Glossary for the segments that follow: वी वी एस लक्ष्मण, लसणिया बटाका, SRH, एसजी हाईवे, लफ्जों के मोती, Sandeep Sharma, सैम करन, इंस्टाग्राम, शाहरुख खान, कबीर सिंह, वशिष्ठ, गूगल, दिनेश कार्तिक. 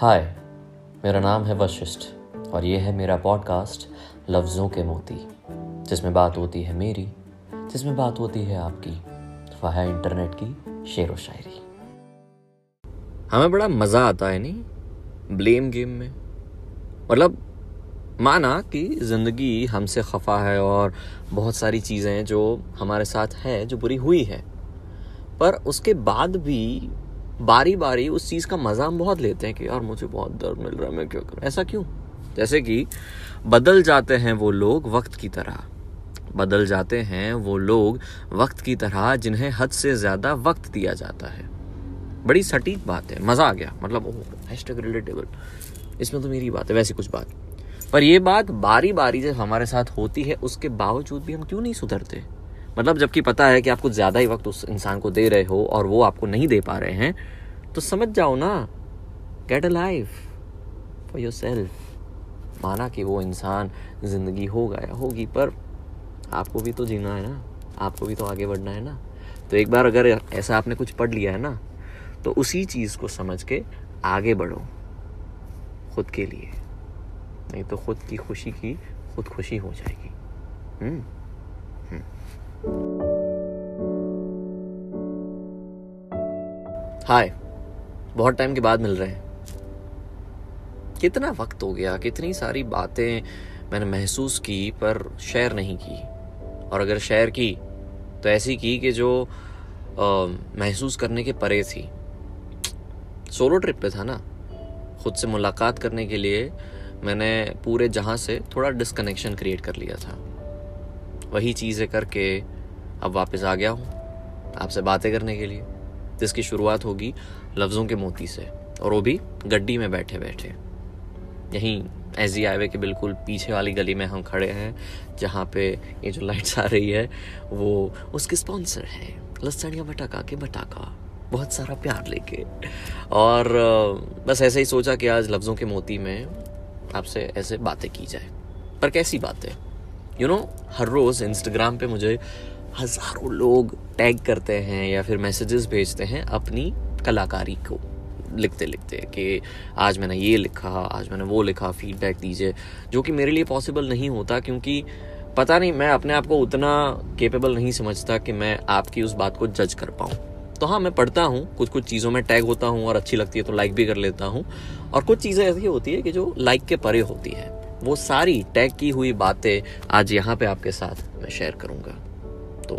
हाय, मेरा नाम है वशिष्ठ और ये है मेरा पॉडकास्ट लफ्जों के मोती, जिसमें बात होती है मेरी, जिसमें बात होती है आपकी, वह है इंटरनेट की शेर व शायरी। हमें बड़ा मज़ा आता है नहीं ब्लेम गेम में। मतलब माना कि ज़िंदगी हमसे खफा है और बहुत सारी चीज़ें जो हमारे साथ हैं जो बुरी हुई है, पर उसके बाद भी बारी बारी उस चीज़ का मज़ा हम बहुत लेते हैं कि यार मुझे बहुत दर्द मिल रहा है, मैं क्यों करूँ, ऐसा क्यों। जैसे कि बदल जाते हैं वो लोग वक्त की तरह जिन्हें हद से ज़्यादा वक्त दिया जाता है। बड़ी सटीक बात है, मज़ा आ गया। मतलब #रिलेटेबल, इसमें तो मेरी बात है। वैसी कुछ बात, पर ये बात बारी बारी जब हमारे साथ होती है उसके बावजूद भी हम क्यों नहीं सुधरते। मतलब जबकि पता है कि आप कुछ ज़्यादा ही वक्त उस इंसान को दे रहे हो और वो आपको नहीं दे पा रहे हैं, तो समझ जाओ ना, get a life for yourself. माना कि वो इंसान ज़िंदगी होगा या होगी, पर आपको भी तो जीना है ना, आपको भी तो आगे बढ़ना है ना। तो एक बार अगर ऐसा आपने कुछ पढ़ लिया है ना, तो उसी चीज़ को समझ के आगे बढ़ो खुद के लिए, नहीं तो खुद की खुशी की खुद खुशी हो जाएगी। हाय, बहुत टाइम के बाद मिल रहे हैं। कितना वक्त हो गया, कितनी सारी बातें मैंने महसूस की पर शेयर नहीं की, और अगर शेयर की तो ऐसी की कि जो महसूस करने के परे थी। सोलो ट्रिप पे था ना, खुद से मुलाकात करने के लिए मैंने पूरे जहां से थोड़ा डिस्कनेक्शन क्रिएट कर लिया था। वही चीज़ें करके अब वापस आ गया हूँ आपसे बातें करने के लिए, जिसकी शुरुआत होगी लफ्ज़ों के मोती से, और वो भी गड्डी में बैठे बैठे। यहीं एसजी हाईवे के बिल्कुल पीछे वाली गली में हम खड़े हैं, जहाँ पे ये जो लाइट्स आ रही है वो उसके स्पॉन्सर है लसणिया बटाका के बटाका, बहुत सारा प्यार लेके। और बस ऐसे ही सोचा कि आज लफ्ज़ों के मोती में आपसे ऐसे बातें की जाए। पर कैसी बातें, हर रोज़ इंस्टाग्राम पे मुझे हज़ारों लोग टैग करते हैं या फिर मैसेजेस भेजते हैं अपनी कलाकारी को लिखते लिखते कि आज मैंने ये लिखा, आज मैंने वो लिखा, फीडबैक दीजिए, जो कि मेरे लिए पॉसिबल नहीं होता, क्योंकि पता नहीं, मैं अपने आप को उतना कैपेबल नहीं समझता कि मैं आपकी उस बात को जज कर पाऊँ। तो हाँ, मैं पढ़ता हूँ, कुछ कुछ चीज़ों में टैग होता हूँ और अच्छी लगती है तो लाइक भी कर लेता हूँ, और कुछ चीज़ें ऐसी होती है कि जो लाइक के परे होती है। वो सारी टैग की हुई बातें आज यहाँ पे आपके साथ मैं शेयर करूँगा। तो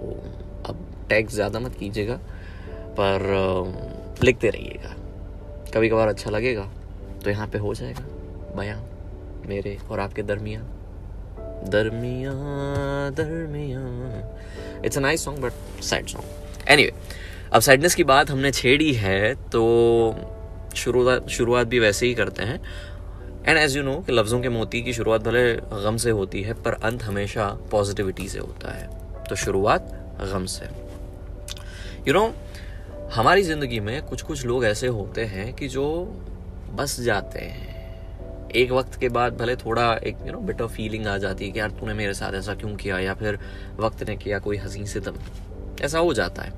अब टैग ज़्यादा मत कीजिएगा, पर लिखते रहिएगा, कभी कभार अच्छा लगेगा तो यहाँ पे हो जाएगा बयां मेरे और आपके दरमियाँ। It's a nice song but sad song. Anyway, अब सैडनेस की बात हमने छेड़ी है तो शुरुआत भी वैसे ही करते हैं। एंड एज यू नो कि लफ्ज़ों के मोती की शुरुआत भले गम से होती है, पर अंत हमेशा पॉजिटिविटी से होता है। तो शुरुआत गम से। हमारी ज़िंदगी में कुछ कुछ लोग ऐसे होते हैं कि जो बस जाते हैं। एक वक्त के बाद भले थोड़ा एक बिटर फीलिंग आ जाती है कि यार तूने मेरे साथ ऐसा क्यों किया, या फिर वक्त ने किया कोई हसीन सितम, ऐसा हो जाता है।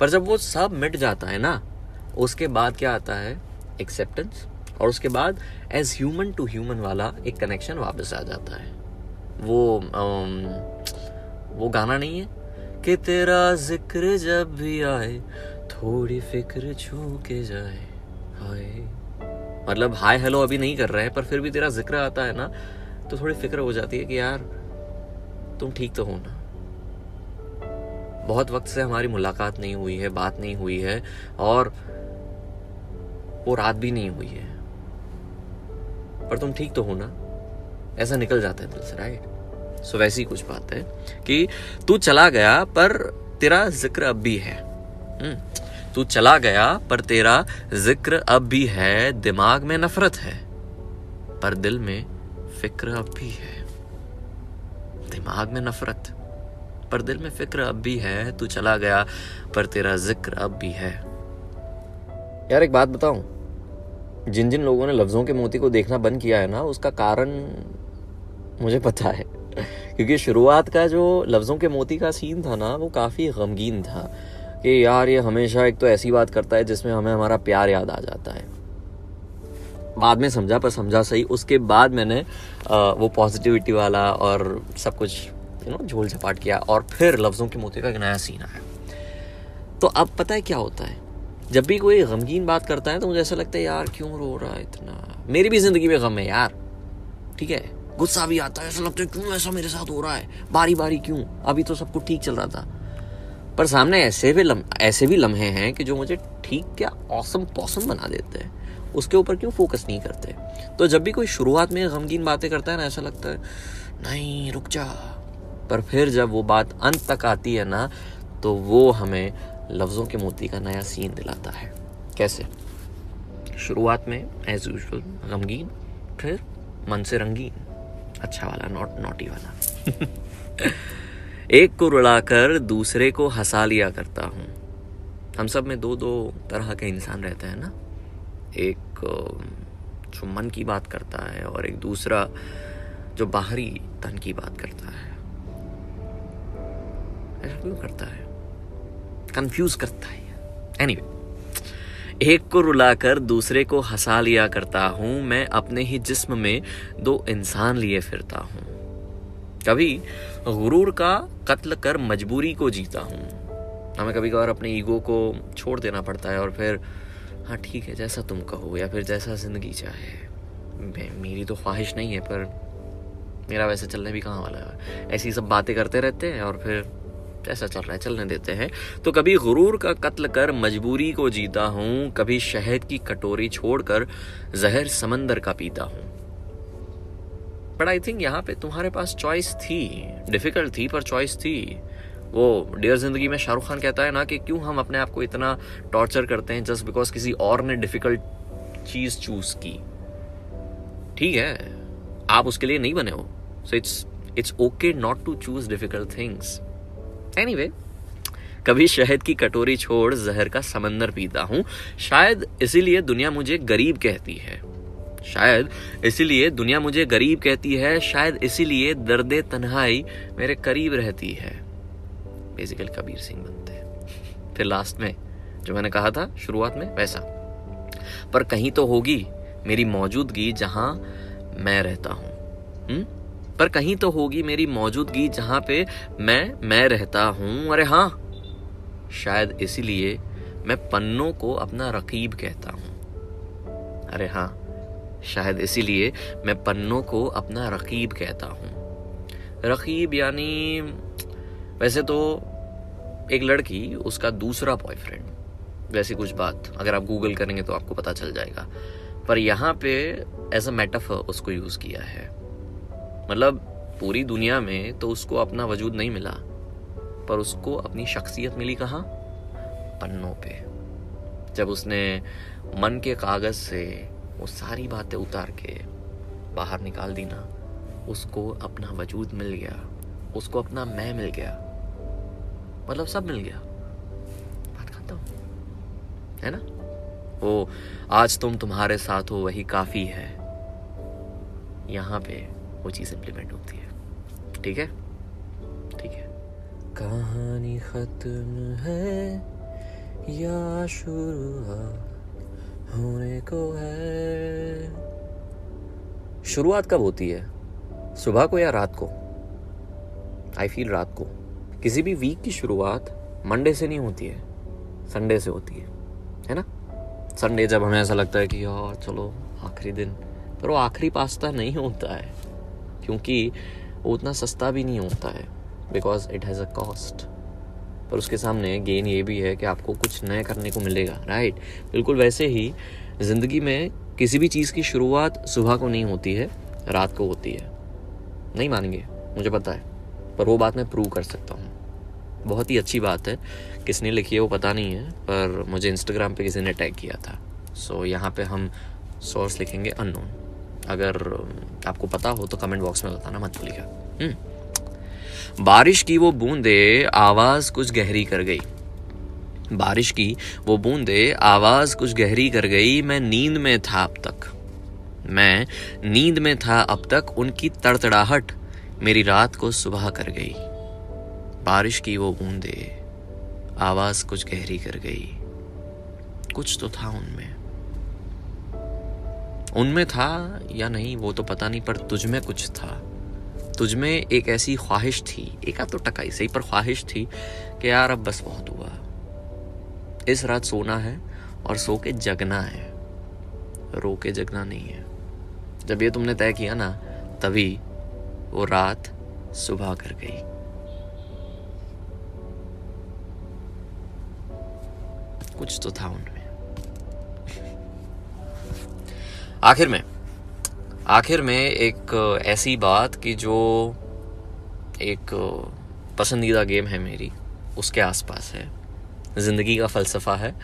पर जब वो सब मिट जाता है ना, उसके बाद क्या आता है, एक्सेप्टेंस, और उसके बाद एज ह्यूमन टू ह्यूमन वाला एक कनेक्शन वापस आ जाता है। वो गाना नहीं है कि तेरा जिक्र जब भी आए थोड़ी फिक्र छू के जाए हाय। मतलब हाय हेलो अभी नहीं कर रहे हैं, पर फिर भी तेरा जिक्र आता है ना तो थोड़ी फिक्र हो जाती है कि यार तुम ठीक तो हो ना। बहुत वक्त से हमारी मुलाकात नहीं हुई है, बात नहीं हुई है, और वो रात भी नहीं हुई है, पर तुम ठीक तो हो ना, ऐसा निकल जाता है दिल से, राइट। सो वैसी कुछ बात है कि तू चला गया पर तेरा जिक्र अब भी है। तू चला गया पर तेरा जिक्र अब भी है, दिमाग में नफरत है पर दिल में फिक्र अब भी है। दिमाग में नफरत पर दिल में फिक्र अब भी है, तू चला गया पर तेरा जिक्र अब भी है। यार एक बात बताऊं, जिन जिन लोगों ने लफ्ज़ों के मोती को देखना बंद किया है ना, उसका कारण मुझे पता है, क्योंकि शुरुआत का जो लफ्ज़ों के मोती का सीन था ना, वो काफ़ी गमगीन था कि यार ये हमेशा एक तो ऐसी बात करता है जिसमें हमें हमारा प्यार याद आ जाता है, बाद में समझा, पर समझा सही। उसके बाद मैंने वो पॉजिटिविटी वाला और सब कुछ यू नो झोल झपाट किया, और फिर लफ्ज़ों के मोती का एक नया सीन आया। तो अब पता है क्या होता है, जब भी कोई गमगीन बात करता है तो मुझे ऐसा लगता है यार क्यों रो रहा है इतना, मेरी भी ज़िंदगी में गम है यार, ठीक है, गुस्सा भी आता है, ऐसा लगता है क्यों ऐसा मेरे साथ हो रहा है, बारी बारी क्यों, अभी तो सब कुछ ठीक चल रहा था। पर सामने ऐसे भी लम्हे हैं कि जो मुझे ठीक क्या औसम पौसम बना देते हैं, उसके ऊपर क्यों फोकस नहीं करते। तो जब भी कोई शुरुआत में गमगीन बातें करता है ना, ऐसा लगता है नहीं रुक जा, पर फिर जब वो बात अंत तक आती है ना, तो वो हमें लफ्ज़ों के मोती का नया सीन दिलाता है। कैसे? शुरुआत में एज यूजुअल गमगीन, फिर मन से रंगीन, अच्छा वाला, नॉटी वाला। एक को रुलाकर दूसरे को हंसा लिया करता हूँ। हम सब में दो तरह के इंसान रहते हैं ना, एक जो मन की बात करता है और एक दूसरा जो बाहरी तन की बात करता है। ऐसा क्यों करता है? कंफ्यूज करता है। एनीवे, एक को रुलाकर दूसरे को हंसा लिया करता हूँ, मैं अपने ही जिस्म में दो इंसान लिए फिरता हूँ। कभी गुरूर का कत्ल कर मजबूरी को जीता हूँ। हमें कभी कभार अपने ईगो को छोड़ देना पड़ता है और फिर हाँ ठीक है जैसा तुम कहो या फिर जैसा जिंदगी चाहे, मेरी तो ख्वाहिश नहीं है पर मेरा वैसे चलने भी कहाँ वाला है। ऐसी सब बातें करते रहते हैं और फिर ऐसा चल रहा है चलने देते हैं। तो कभी गुरूर का कत्ल कर मजबूरी को जीता हूँ, कभी शहद की कटोरी छोड़कर जहर समंदर का पीता हूँ। बट आई थिंक यहाँ पे तुम्हारे पास चॉइस थी, डिफिकल्ट थी पर चॉइस थी। वो डियर जिंदगी में शाहरुख खान कहता है ना कि क्यों हम अपने आप को इतना टॉर्चर करते हैं जस्ट बिकॉज किसी और ने डिफिकल्ट चीज चूज की। ठीक है, आप उसके लिए नहीं बने हो, so it's okay not to choose difficult things. Anyway, कभी शहद की कटोरी छोड़ जहर का समंदर पीता हूँ। शायद इसीलिए दुनिया मुझे गरीब कहती है, शायद इसीलिए दुनिया मुझे गरीब कहती है, शायद इसीलिए दर्दे तन्हाई मेरे करीब रहती है। बेसिकली कबीर सिंह बनते हैं। फिर लास्ट में जो मैंने कहा था शुरुआत में वैसा, पर कहीं तो होगी मेरी मौजूदगी जहाँ मैं रहता हूँ। पर कहीं तो होगी मेरी मौजूदगी जहाँ पे मैं रहता हूँ। अरे हाँ, शायद इसीलिए मैं पन्नों को अपना रकीब कहता हूँ। अरे हाँ, शायद इसीलिए मैं पन्नों को अपना रकीब कहता हूँ। रकीब यानी वैसे तो एक लड़की, उसका दूसरा बॉयफ्रेंड, वैसी कुछ बात। अगर आप गूगल करेंगे तो आपको पता चल जाएगा, पर यहाँ पे एज अ मेटाफर उसको यूज़ किया है। मतलब पूरी दुनिया में तो उसको अपना वजूद नहीं मिला, पर उसको अपनी शख्सियत मिली। कहाँ? पन्नों पे। जब उसने मन के कागज़ से वो सारी बातें उतार के बाहर निकाल दी ना, उसको अपना वजूद मिल गया, उसको अपना मैं मिल गया, मतलब सब मिल गया। बात खाता हूँ, है ना? वो आज तुम तुम्हारे साथ हो वही काफ़ी है, यहाँ पे वो चीज़ इम्प्लीमेंट होती है। ठीक है, ठीक है। कहानी ख़त्म है या शुरुआत होने को है? शुरुआत कब होती है? सुबह को या रात को? आई फील रात को। किसी भी वीक की शुरुआत मंडे से नहीं होती है, संडे से होती है ना? संडे जब हमें ऐसा लगता है कि यार चलो आखिरी दिन, पर वो आखिरी पास्ता नहीं होता है, क्योंकि वो उतना सस्ता भी नहीं होता है, because it has a cost. पर उसके सामने गेन ये भी है कि आपको कुछ नया करने को मिलेगा, राइट? बिल्कुल वैसे ही ज़िंदगी में किसी भी चीज़ की शुरुआत सुबह को नहीं होती है, रात को होती है। नहीं मानेंगे, मुझे पता है, पर वो बात मैं प्रूव कर सकता हूँ। बहुत ही अच्छी बात है, किसने लिखी है वो पता नहीं है, पर मुझे इंस्टाग्राम पे किसी ने टैग किया था। सो यहाँ पे हम सोर्स लिखेंगे अननोन। अगर आपको पता हो तो कमेंट बॉक्स में बताना मत भूलिएगा। बारिश की वो बूंदे आवाज़ कुछ गहरी कर गई, बारिश की वो बूंदे आवाज़ कुछ गहरी कर गई। मैं नींद में था अब तक, उनकी तड़तड़ाहट मेरी रात को सुबह कर गई। बारिश की वो बूंदे आवाज़ कुछ गहरी कर गई, कुछ तो था उनमें, उनमें था या नहीं वो तो पता नहीं, पर तुझ में कुछ था। तुझ में एक ऐसी ख्वाहिश थी, एक आध तो टकाई सही पर ख्वाहिश थी कि यार अब बस बहुत हुआ, इस रात सोना है और सो के जगना है, रो के जगना नहीं है। जब ये तुमने तय किया ना, तभी वो रात सुबह कर गई। कुछ तो था उनमें। आखिर में एक ऐसी बात कि जो एक पसंदीदा गेम है मेरी, उसके आसपास है, ज़िंदगी का फ़लसफ़ा है,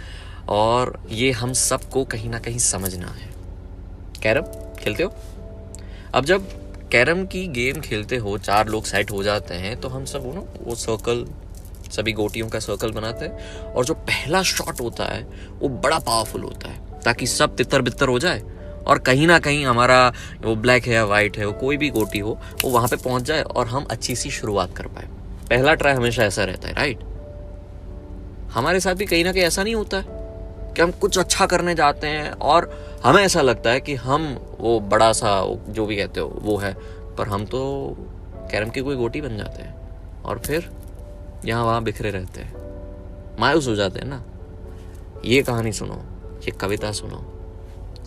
और ये हम सबको कहीं ना कहीं समझना है। कैरम खेलते हो? अब जब कैरम की गेम खेलते हो, चार लोग सेट हो जाते हैं, तो हम सब वो सर्कल, सभी गोटियों का सर्कल बनाते हैं, और जो पहला शॉट होता है वो बड़ा पावरफुल होता है, ताकि सब तितर बितर हो जाए और कहीं ना कहीं हमारा वो ब्लैक है या वाइट है, वो कोई भी गोटी हो, वो वहाँ पे पहुँच जाए और हम अच्छी सी शुरुआत कर पाए। पहला ट्राई हमेशा ऐसा रहता है, राइट? हमारे साथ भी कहीं ना कहीं ऐसा नहीं होता है कि हम कुछ अच्छा करने जाते हैं और हमें ऐसा लगता है कि हम वो बड़ा सा जो भी कहते हो वो है, पर हम तो कैरम की कोई गोटी बन जाते हैं और फिर यहाँ वहाँ बिखरे रहते हैं, मायूस हो जाते हैं ना। ये कहानी सुनो, ये कविता सुनो,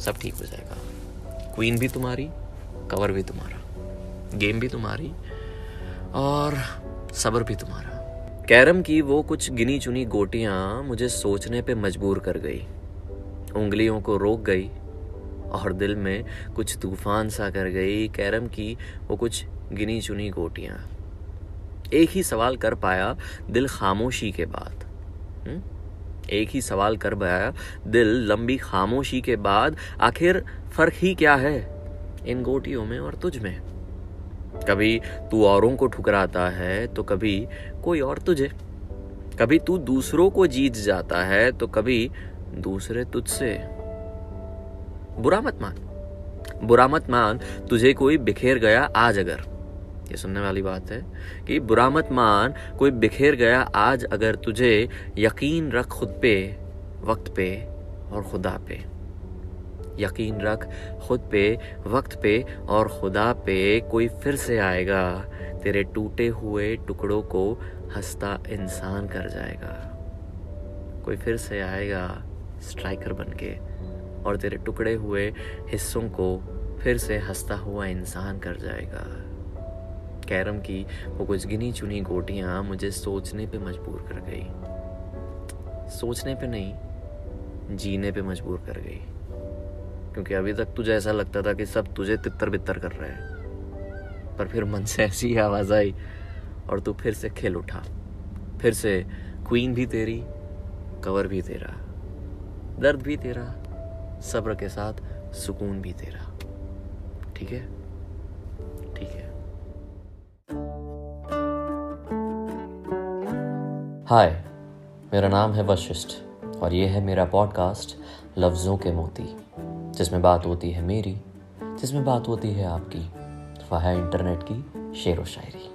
सब ठीक हो जाएगा। क्वीन भी तुम्हारी, कवर भी तुम्हारा, गेम भी तुम्हारी और सब्र भी तुम्हारा। कैरम की वो कुछ गिनी चुनी गोटियाँ मुझे सोचने पे मजबूर कर गई, उंगलियों को रोक गई और दिल में कुछ तूफान सा कर गई। कैरम की वो कुछ गिनी चुनी गोटियाँ, एक ही सवाल कर पाया दिल खामोशी के बाद, एक ही सवाल कर पाया दिल लंबी खामोशी के बाद, आखिर फ़र्क ही क्या है इन गोटियों में और तुझ में? कभी तू औरों को ठुकराता है तो कभी कोई और तुझे, कभी तू दूसरों को जीत जाता है तो कभी दूसरे तुझसे। बुरा मत मान तुझे कोई बिखेर गया आज अगर, ये सुनने वाली बात है कि बुरा मत मान कोई बिखेर गया आज अगर तुझे, यकीन रख खुद पे, वक्त पे और खुदा पे। यकीन रख खुद पे, वक्त पे और खुदा पे, कोई फिर से आएगा, तेरे टूटे हुए टुकड़ों को हंसता इंसान कर जाएगा। कोई फिर से आएगा स्ट्राइकर बनके और तेरे टुकड़े हुए हिस्सों को फिर से हंसता हुआ इंसान कर जाएगा। कैरम की वो कुछ गिनी चुनी गोटियाँ मुझे सोचने पे मजबूर कर गई, सोचने पे नहीं, जीने पे मजबूर कर गई, क्योंकि अभी तक तुझे ऐसा लगता था कि सब तुझे तितर बितर कर रहे हैं, पर फिर मन से ऐसी आवाज़ आई और तू फिर से खेल उठा। फिर से क्वीन भी तेरी, कवर भी तेरा, दर्द भी तेरा, सब्र के साथ सुकून भी तेरा। ठीक है, ठीक है। हाय, मेरा नाम है वशिष्ठ और ये है मेरा पॉडकास्ट लफ्जों के मोती, जिसमें बात होती है मेरी, जिसमें बात होती है आपकी, वह है इंटरनेट की शेर व शायरी।